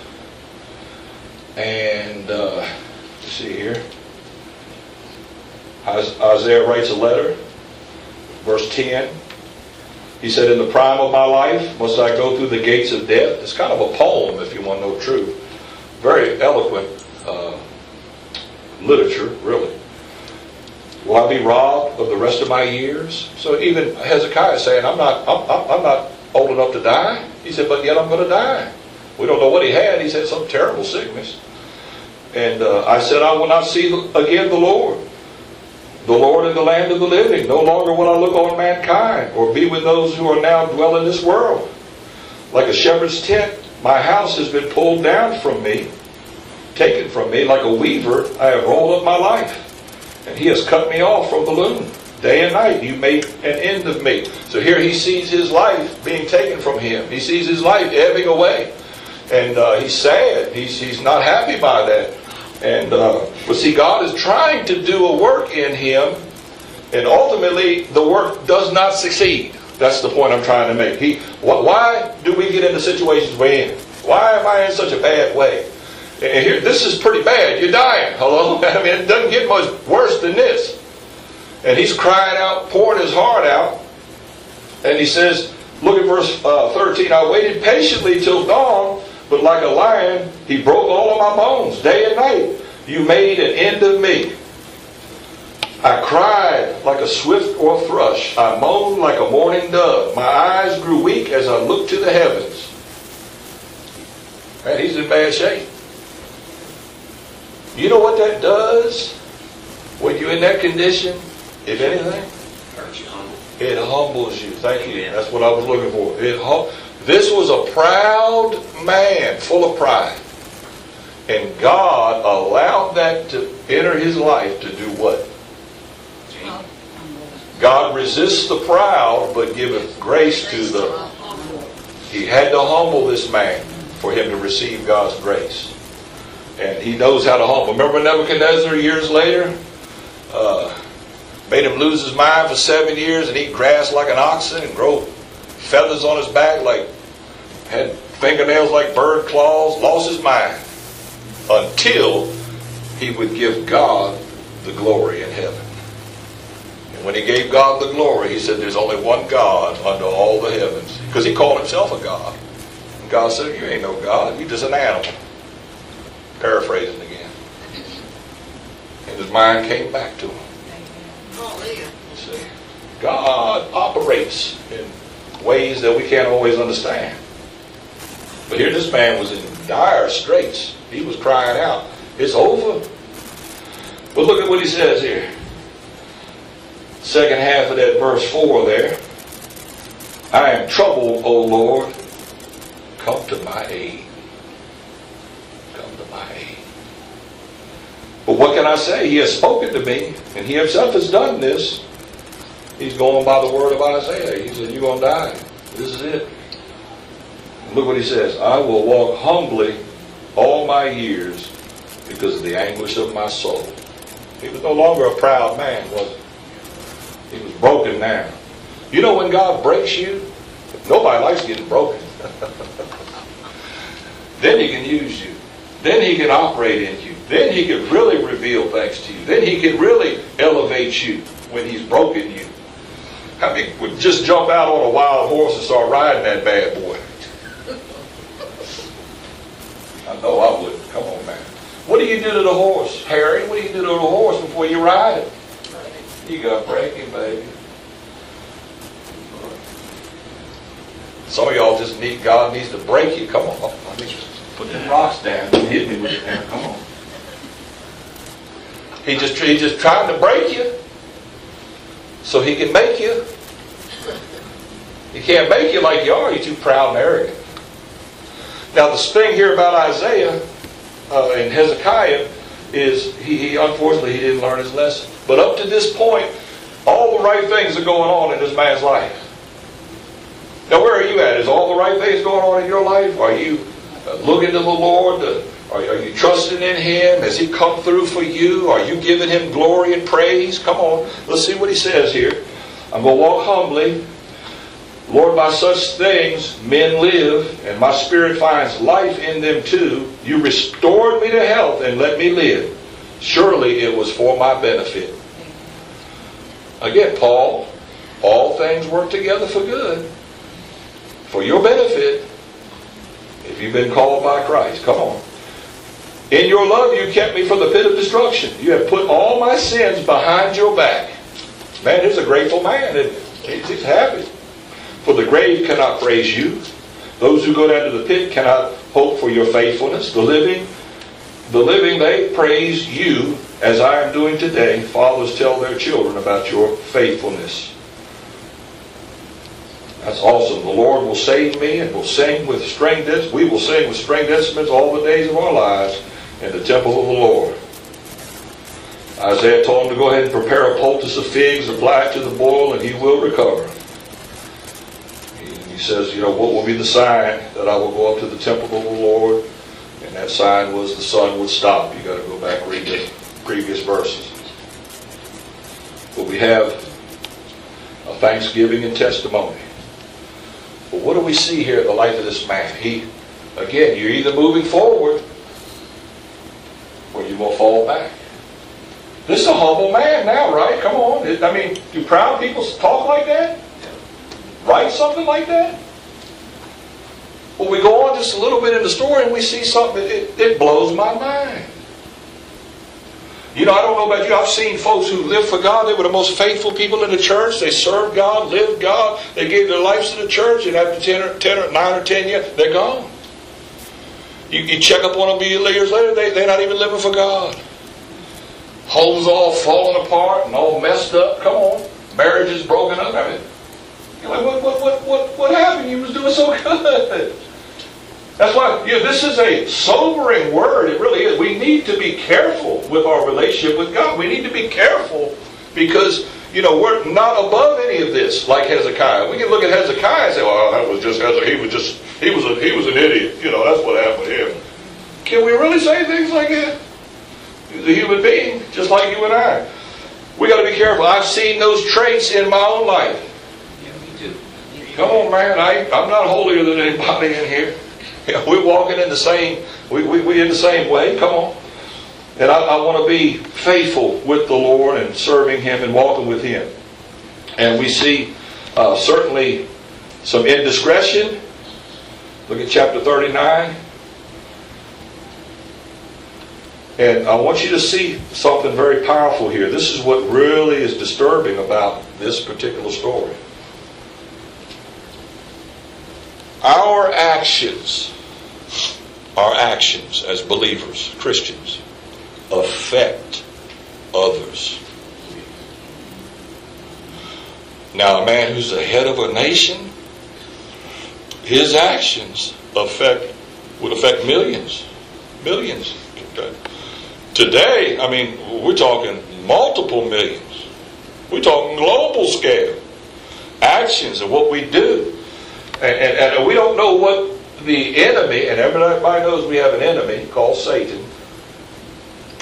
And, uh, let's see here, Isaiah writes a letter. Verse ten, he said, in the prime of my life must I go through the gates of death. It's kind of a poem, if you want to know the truth. Very eloquent uh, literature, really. Will I be robbed of the rest of my years? So even Hezekiah is saying, I'm not, I'm, I'm not old enough to die. He said, but yet I'm going to die. We don't know what he had. He's had some terrible sickness. And uh, I said, I will not see again the Lord. The Lord in the land of the living. No longer will I look on mankind or be with those who are now dwelling in this world. Like a shepherd's tent, my house has been pulled down from me, taken from me. Like a weaver, I have rolled up my life, and he has cut me off from the loom. Day and night, you make an end of me. So here he sees his life being taken from him. He sees his life ebbing away, and uh, he's sad. He's he's not happy by that. And uh, but see, God is trying to do a work in him, and ultimately the work does not succeed. That's the point I'm trying to make. He, wh why do we get into situations we're in? Why am I in such a bad way? And here, this is pretty bad. You're dying. Hello, I mean, it doesn't get much worse than this. And he's crying out, pouring his heart out, and he says, "Look at verse uh, thirteen. I waited patiently till dawn." But like a lion, he broke all of my bones, day and night. You made an end of me. I cried like a swift or thrush. I moaned like a mourning dove. My eyes grew weak as I looked to the heavens. Man, he's in bad shape. You know what that does when you're in that condition? If anything, it humbles you. Thank you. That's what I was looking for. It humbles. This was a proud man, full of pride. And God allowed that to enter his life to do what? God resists the proud, but giveth grace to the... He had to humble this man for him to receive God's grace. And he knows how to humble. Remember Nebuchadnezzar years later? Uh, made him lose his mind for seven years and eat grass like an oxen and grow feathers on his back, like had fingernails like bird claws, lost his mind until he would give God the glory in heaven. And when he gave God the glory, he said there's only one God under all the heavens, because he called himself a God. God said, you ain't no God. You just an animal. Paraphrasing again. And his mind came back to him. You see, God operates in ways that we can't always understand. But here this man was in dire straits. He was crying out, it's over. But look at what he says here. Second half of that verse four there. I am troubled, O Lord. Come to my aid. Come to my aid. But what can I say? He has spoken to me, and he himself has done this. He's going by the word of Isaiah. He said, you're going to die. This is it. Look what he says. I will walk humbly all my years because of the anguish of my soul. He was no longer a proud man, was he? He was broken now. You know when God breaks you? Nobody likes getting broken. Then he can use you. Then he can operate in you. Then he can really reveal things to you. Then he can really elevate you when he's broken you. I mean, would just jump out on a wild horse and start riding that bad boy. I know I would. Come on, man. What do you do to the horse, Harry? What do you do to the horse before you ride it? You got to break him, baby. Some of y'all just need, God needs to break you. Come on. Let me just put them rocks down and hit me with it now. Come on. He just, he's just trying to break you so he can make you. He can't make you like you are. You're too proud and arrogant. Now, the thing here about Isaiah uh, and Hezekiah is he, he unfortunately he didn't learn his lesson. But up to this point, all the right things are going on in this man's life. Now, where are you at? Is all the right things going on in your life? Are you uh, looking to the Lord? Uh, are, are you trusting in Him? Has He come through for you? Are you giving Him glory and praise? Come on, let's see what he says here. I'm going to walk humbly. Lord, by such things men live, and my spirit finds life in them too. You restored me to health and let me live. Surely it was for my benefit. Again, Paul, all things work together for good. For your benefit, if you've been called by Christ. Come on. In your love you kept me from the pit of destruction. You have put all my sins behind your back. Man, he's a grateful man. He's, he's happy. For the grave cannot praise you. Those who go down to the pit cannot hope for your faithfulness. The living, the living, they praise you as I am doing today. Fathers tell their children about your faithfulness. That's awesome. The Lord will save me and will sing with stringed instruments. We will sing with stringed instruments all the days of our lives in the temple of the Lord. Isaiah told him to go ahead and prepare a poultice of figs, apply it to the boil, and he will recover. He says, you know, what will be the sign that I will go up to the temple of the Lord? And that sign was the sun would stop. You've got to go back and read the previous verses. But we have a thanksgiving and testimony. But what do we see here in the life of this man? He, again, you're either moving forward or you're going to fall back. This is a humble man now, right? Come on. I mean, do proud people talk like that? Write something like that? Well, we go on just a little bit in the story and we see something, it, it blows my mind. You know, I don't know about you, I've seen folks who lived for God. They were the most faithful people in the church. They served God, lived God. They gave their lives to the church, and after ten or, ten or nine or ten years, they're gone. You, you check up on them years later, they, they're not even living for God. Homes all falling apart and all messed up. Come on. Marriage is broken up. I mean, you're like, what, what, what, what, what happened? You was doing so good. That's why, you know, this is a sobering word. It really is. We need to be careful with our relationship with God. We need to be careful because, you know, we're not above any of this like Hezekiah. We can look at Hezekiah and say, well, that was just Hezekiah. He was just, he was, a, he was an idiot. You know, that's what happened to him. Can we really say things like that? He's a human being, just like you and I. We got to be careful. I've seen those traits in my own life. Come on, man, I, I'm not holier than anybody in here. Yeah, we're walking in the same, we, we, we're in the same way, come on. And I, I want to be faithful with the Lord and serving Him and walking with Him. And we see uh, certainly some indiscretion. Look at chapter thirty-nine. And I want you to see something very powerful here. This is what really is disturbing about this particular story. Our actions, our actions as believers, Christians, affect others. Now, a man who's the head of a nation, his actions affect would affect millions, millions. Okay. Today, I mean, we're talking multiple millions. We're talking global scale actions and what we do, and, and, and we don't know what the enemy. And everybody knows we have an enemy called Satan,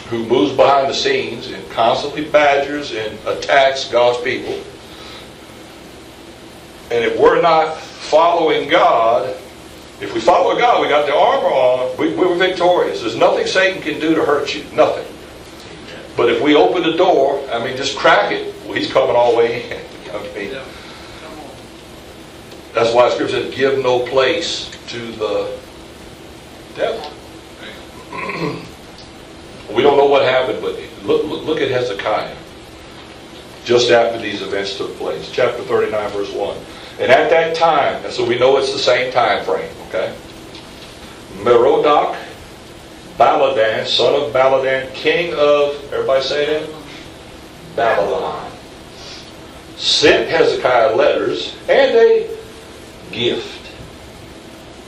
who moves behind the scenes and constantly badgers and attacks God's people. And if we're not following God, if we follow God, we got the armor on, we, we were victorious. There's nothing Satan can do to hurt you, nothing. But if we open the door, I mean, just crack it, well, he's coming all the way in. I mean, that's why Scripture said, give no place to the devil. We don't know what happened, but look, look, look at Hezekiah. Just after these events took place. Chapter thirty-nine, verse one. And at that time, and so we know it's the same time frame, okay? Merodach Baladan, son of Baladan, king of, everybody say that? Babylon. Sent Hezekiah letters and a gift.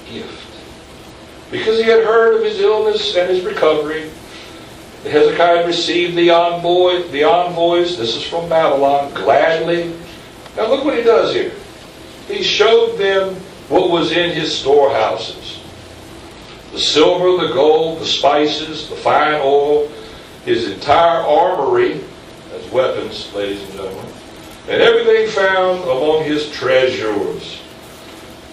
Gift. Because he had heard of his illness and his recovery, Hezekiah received the envoy, the envoys, this is from Babylon, gladly. Now look what he does here. He showed them what was in his storehouses. The silver, the gold, the spices, the fine oil, his entire armory, as weapons, ladies and gentlemen, and everything found among his treasures.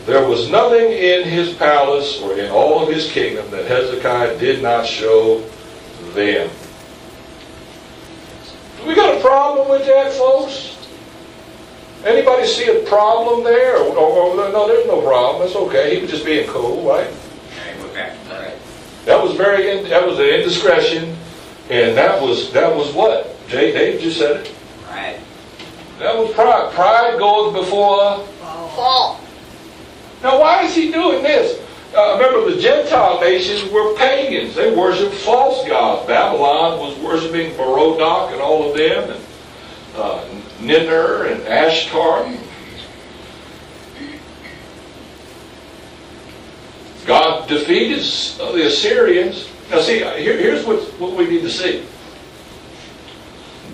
There was nothing in his palace or in all of his kingdom that Hezekiah did not show them. Do we got a problem with that, folks? Anybody see a problem there? Or, or, or, no, there's no problem. That's okay. He was just being cool, right? That was very. In, that was an indiscretion, and that was that was what Jay Dave just said it. Right. That was pride. Pride goes before fall. Now, why is he doing this? Uh, remember, the Gentile nations were pagans. They worshipped false gods. Babylon was worshiping Merodach and all of them, and uh, Ninur and Ashtar. God defeated uh, the Assyrians. Now see, here, here's what, what we need to see.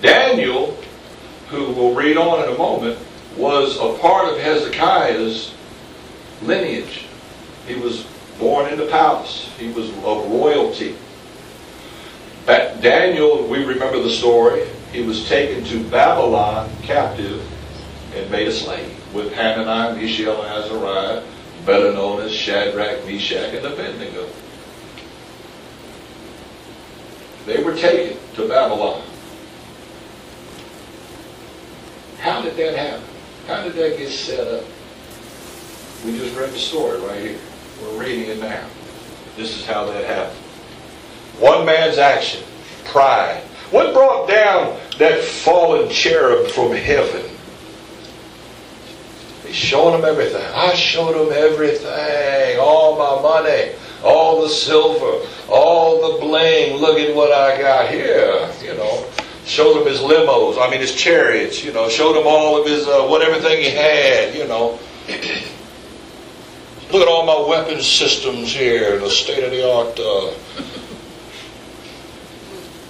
Daniel, who we'll read on in a moment, was a part of Hezekiah's lineage. He was born in the palace. He was of royalty. Back Daniel, we remember the story, he was taken to Babylon captive and made a slave with Hananiah, Mishael, and Azariah, better known as Shadrach, Meshach, and Abednego. They were taken to Babylon. How did that happen? How did that get set up? We just read the story right here. We're reading it now. This is how that happened. One man's action, pride. What brought down that fallen cherub from heaven? He's showing them everything. I showed them everything. All my money, all the silver, all the bling. Look at what I got here. You know, showed them his limos. I mean, his chariots. You know, showed them all of his uh, what everything he had. You know. Look at all my weapons systems here, the state-of-the-art. Uh,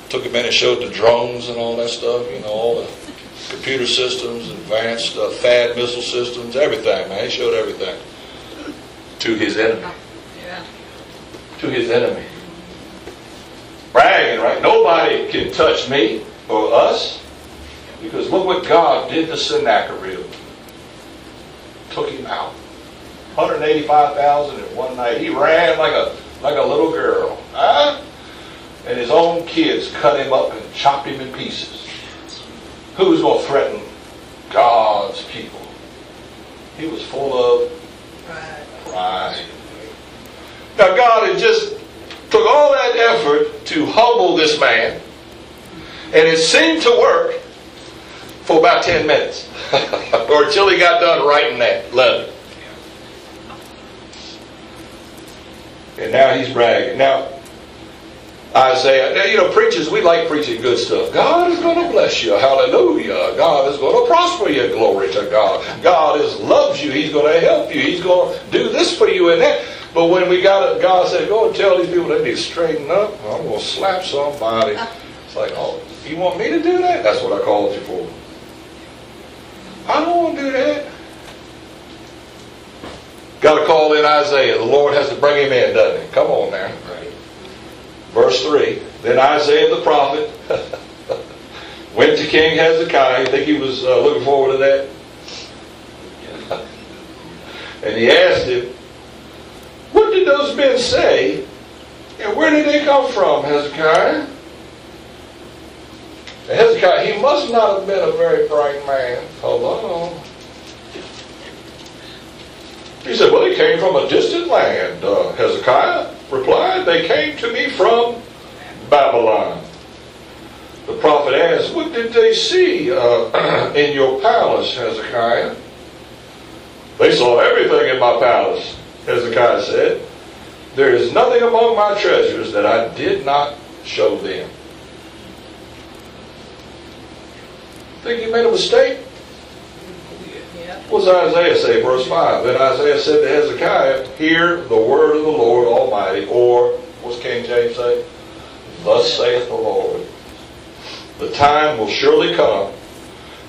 took him in and showed the drones and all that stuff, you know, all the computer systems, advanced uh, THAAD missile systems, everything, man. He showed everything to his enemy. Yeah. To his enemy. Bragging, right? Nobody can touch me or us, because look what God did to Sennacherib. Took him out. one hundred eighty-five thousand in one night. He ran like a like a little girl. Huh? And his own kids cut him up and chopped him in pieces. Who's going to threaten God's people? He was full of pride. Now God had just took all that effort to humble this man. And it seemed to work for about ten minutes. Or until he got done writing that letter. And now he's bragging. Now, Isaiah, now you know, preachers, we like preaching good stuff. God is going to bless you. Hallelujah. God is going to prosper you. Glory to God. God is, loves you. He's going to help you. He's going to do this for you and that. But when we got it, God said, go and tell these people they need to straighten up. I'm going to slap somebody. It's like, oh, you want me to do that? That's what I called you for. I don't want to do that. Got to call in Isaiah. The Lord has to bring him in, doesn't he? Come on now. Verse three. Then Isaiah the prophet went to King Hezekiah. You think he was uh, looking forward to that? And he asked him, what did those men say? And where did they come from, Hezekiah? Now, Hezekiah, he must not have been a very bright man. Hold on. He said, well, they came from a distant land. Uh, Hezekiah replied, they came to me from Babylon. The prophet asked, what did they see uh, in your palace, Hezekiah? They saw everything in my palace, Hezekiah said. There is nothing among my treasures that I did not show them. Think you made a mistake? What does Isaiah say? Verse five. Then Isaiah said to Hezekiah, hear the word of the Lord Almighty. Or, what's King James say? Thus saith the Lord. The time will surely come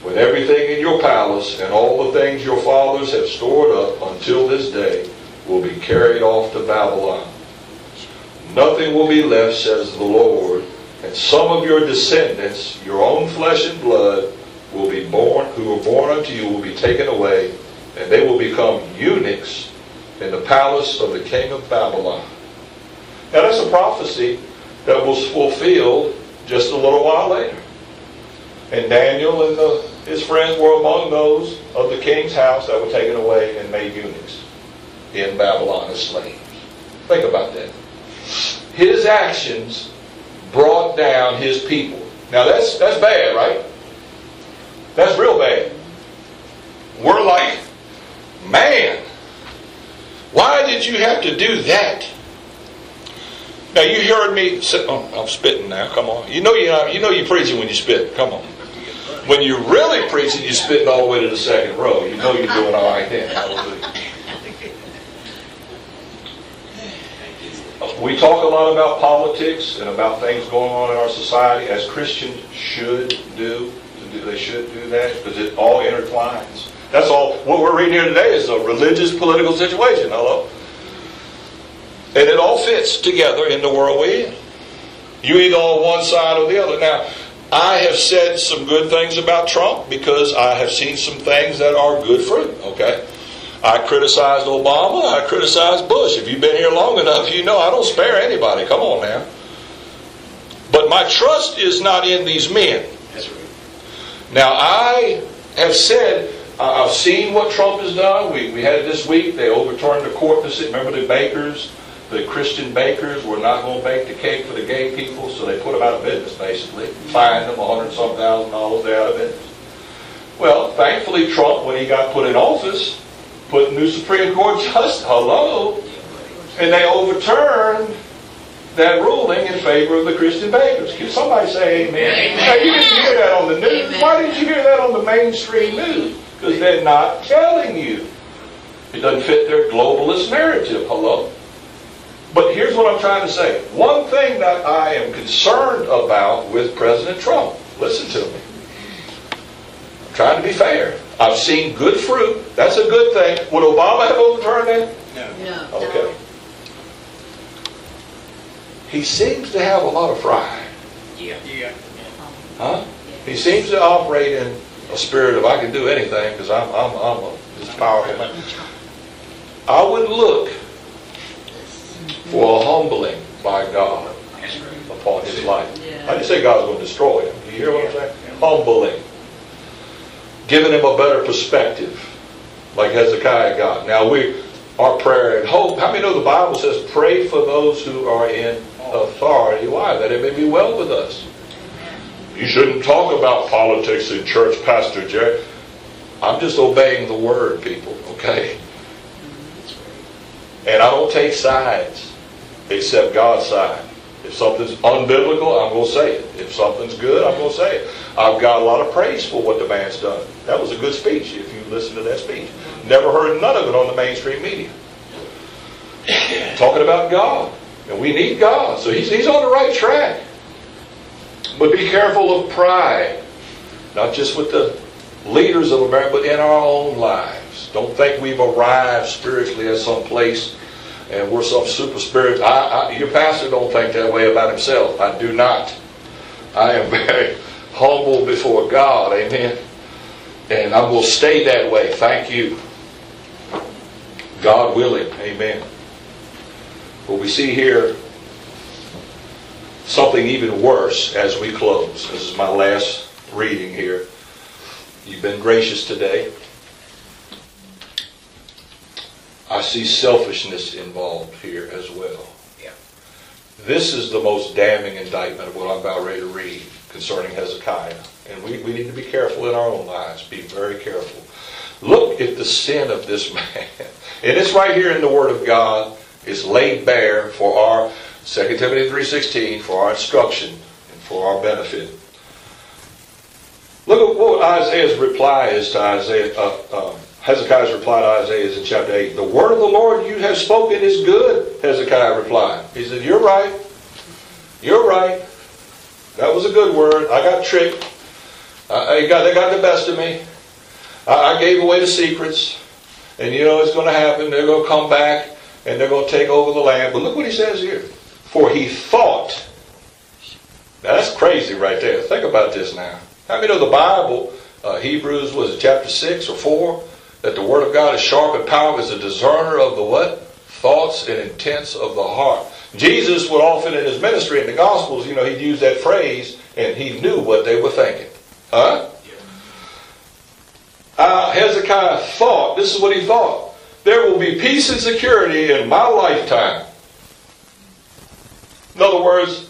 when everything in your palace and all the things your fathers have stored up until this day will be carried off to Babylon. Nothing will be left, says the Lord. And some of your descendants, your own flesh and blood, will be born, who were born unto you will be taken away, and they will become eunuchs in the palace of the king of Babylon. Now that's a prophecy that was fulfilled just a little while later. And Daniel and the, his friends were among those of the king's house that were taken away and made eunuchs in Babylon as slaves. Think about that. His actions brought down his people. Now that's that's bad, right? That's real bad. We're like, man, why did you have to do that? Now you heard me. Oh, I'm spitting now. Come on, you know you you know you're preaching when you spit. Come on, when you're really preaching, you're spitting all the way to the second row. You know you're doing all right then. Hallelujah. We talk a lot about politics and about things going on in our society, as Christians should do. They should do that because it all intertwines. That's all. What we're reading here today is a religious political situation. Hello? And it all fits together in the world we're in. You either on one side or the other. Now, I have said some good things about Trump because I have seen some things that are good for him. Okay? I criticized Obama. I criticized Bush. If you've been here long enough, you know I don't spare anybody. Come on now. But my trust is not in these men. Now, I have said, uh, I've seen what Trump has done. We, we had it this week. They overturned the court decision. Remember the bakers, the Christian bakers were not going to bake the cake for the gay people, so they put them out of business, basically. Fined them a hundred and some thousand dollars, they're out of business. Well, thankfully, Trump, when he got put in office, put new Supreme Court justice, hello, and they overturned that ruling in favor of the Christian bakers. Can somebody say amen? Amen. Now, you didn't hear that on the news. Amen. Why didn't you hear that on the mainstream news? Because they're not telling you. It doesn't fit their globalist narrative. Hello? But here's what I'm trying to say. One thing that I am concerned about with President Trump, listen to me. I'm trying to be fair. I've seen good fruit. That's a good thing. Would Obama have overturned that? No. No. Okay. He seems to have a lot of pride. Yeah. Yeah. Huh? He seems to operate in a spirit of I can do anything because I'm I'm I'm a, just powerful. I would look for a humbling by God upon his life. Yeah. I didn't say God's going to destroy him. Do you hear what I'm saying? Humbling, giving him a better perspective, like Hezekiah got. Now we our prayer and hope. How many know the Bible says, pray for those who are in authority? Why? That it may be well with us. You shouldn't talk about politics in church, Pastor Jerry. I'm just obeying the word, people, okay? And I don't take sides except God's side. If something's unbiblical, I'm going to say it. If something's good, I'm going to say it. I've got a lot of praise for what the man's done. That was a good speech, if you listen to that speech. Never heard none of it on the mainstream media. Talking about God. And we need God. So he's, he's on the right track. But be careful of pride. Not just with the leaders of America, but in our own lives. Don't think we've arrived spiritually at some place and we're some super spiritual. I, I, your pastor don't think that way about himself. I do not. I am very humble before God. Amen. And I will stay that way. Thank you. God willing. Amen. But we see here something even worse as we close. This is my last reading here. You've been gracious today. I see selfishness involved here as well. Yeah. This is the most damning indictment of what I'm about ready to read concerning Hezekiah. And we, we need to be careful in our own lives. Be very careful. Look at the sin of this man. And it's right here in the Word of God. It's laid bare for our, Second Timothy three sixteen, for our instruction and for our benefit. Look at what Isaiah's reply is to Isaiah. Uh, uh, Hezekiah's reply to Isaiah is in chapter eight. The word of the Lord you have spoken is good, Hezekiah replied. He said, you're right. You're right. That was a good word. I got tricked. I, I got, they got the best of me. I, I gave away the secrets. And you know it's going to happen. They're going to come back and they're going to take over the land. But look what he says here. For he thought. Now that's crazy right there. Think about this now. How many know the Bible, uh, Hebrews, was it chapter six or four, that the Word of God is sharp and powerful, is a discerner of the what? Thoughts and intents of the heart. Jesus would often in his ministry in the Gospels, you know, he'd use that phrase, and he knew what they were thinking. Huh? Uh, Hezekiah thought, this is what he thought, there will be peace and security in my lifetime. In other words,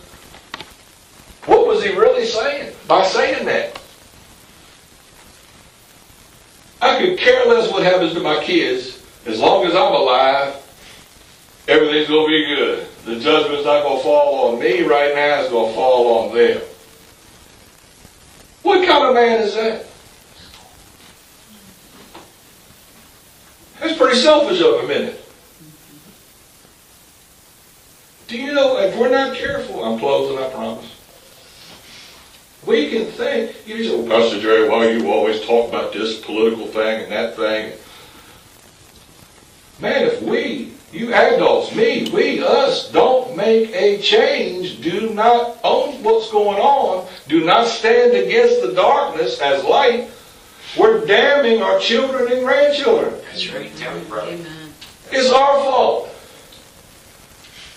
what was he really saying by saying that? I could care less what happens to my kids. As long as I'm alive, everything's going to be good. The judgment's not going to fall on me right now. It's going to fall on them. What kind of man is that? That's pretty selfish of him, isn't it? Do you know, if we're not careful, I'm closing, I promise. We can think, you say, well, Pastor Jerry, why do you always talk about this political thing and that thing? Man, if we, you adults, me, we, us, don't make a change, do not own what's going on, do not stand against the darkness as light, we're damning our children and grandchildren. That's right, tell me, brother. Amen. It's our fault.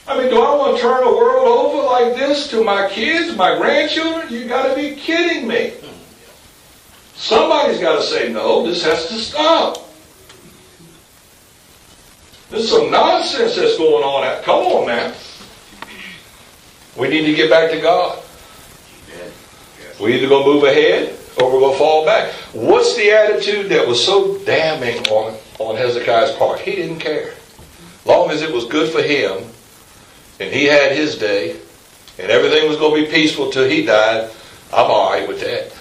I mean, do I want to turn the world over like this to my kids, my grandchildren? You got to be kidding me. Somebody's got to say, no, this has to stop. There's some nonsense that's going on out. Come on now. We need to get back to God. We're either going to move ahead or we're going to fall back. What's the attitude that was so damning on, on Hezekiah's part? He didn't care. Long as it was good for him, and he had his day, and everything was going to be peaceful till he died, I'm all right with that.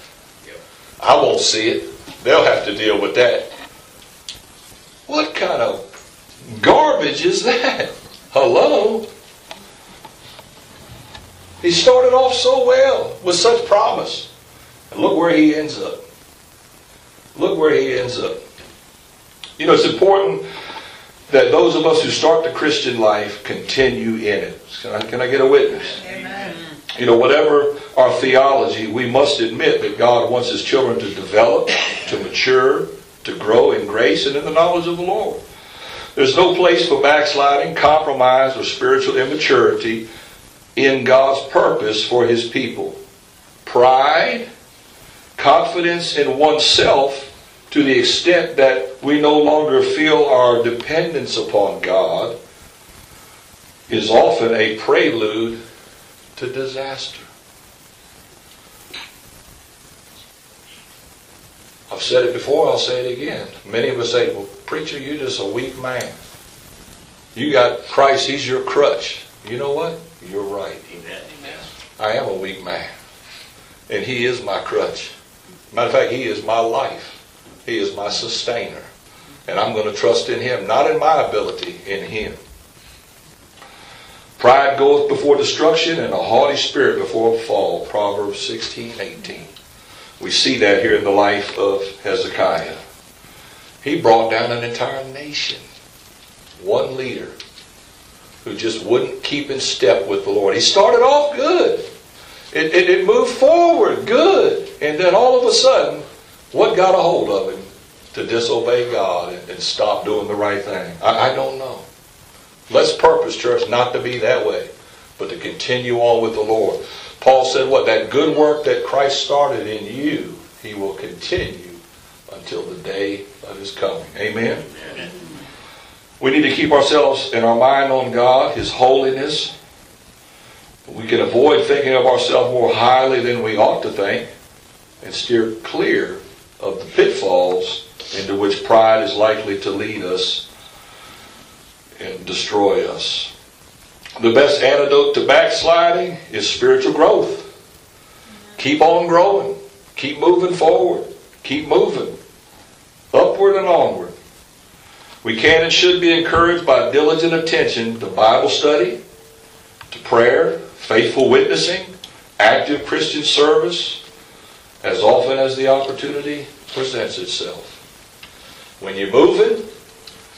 I won't see it. They'll have to deal with that. What kind of garbage is that? Hello? He started off so well with such promise. And look where he ends up. Look where he ends up. You know, it's important that those of us who start the Christian life continue in it. Can I, can I get a witness? Amen. You know, whatever our theology, we must admit that God wants His children to develop, to mature, to grow in grace and in the knowledge of the Lord. There's no place for backsliding, compromise, or spiritual immaturity in God's purpose for His people. Pride, confidence in oneself to the extent that we no longer feel our dependence upon God, is often a prelude to disaster. I've said it before, I'll say it again. Many of us say, well, preacher, you're just a weak man. You got Christ, he's your crutch. You know what? You're right. Amen. Amen. I am a weak man. And he is my crutch. Matter of fact, he is my life. He is my sustainer. And I'm going to trust in him, not in my ability, in him. Pride goeth before destruction, and a haughty spirit before a fall. Proverbs sixteen eighteen. We see that here in the life of Hezekiah. He brought down an entire nation. One leader who just wouldn't keep in step with the Lord. He started off good. It, it, it moved forward good. And then all of a sudden, what got a hold of him to disobey God and, and stop doing the right thing? I, I don't know. Let's purpose, church, not to be that way, but to continue on with the Lord. Paul said what? That good work that Christ started in you, he will continue until the day of his coming. Amen? Amen. We need to keep ourselves and our mind on God, his holiness. We can avoid thinking of ourselves more highly than we ought to think and steer clear of the pitfalls into which pride is likely to lead us and destroy us. The best antidote to backsliding is spiritual growth. Keep on growing. Keep moving forward. Keep moving. Upward and onward. We can and should be encouraged by diligent attention to Bible study, to prayer, faithful witnessing, active Christian service, as often as the opportunity presents itself. When you're moving,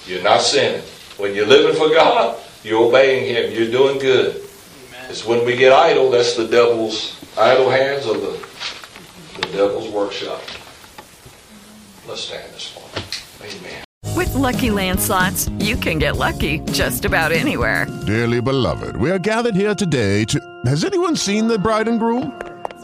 you're not sinning. When you're living for God, you're obeying him. You're doing good. Amen. It's when we get idle, that's the devil's idle hands of the, the devil's workshop. Let's stand this morning. Amen. With Lucky Land Slots, you can get lucky just about anywhere. Dearly beloved, we are gathered here today to... Has anyone seen the bride and groom?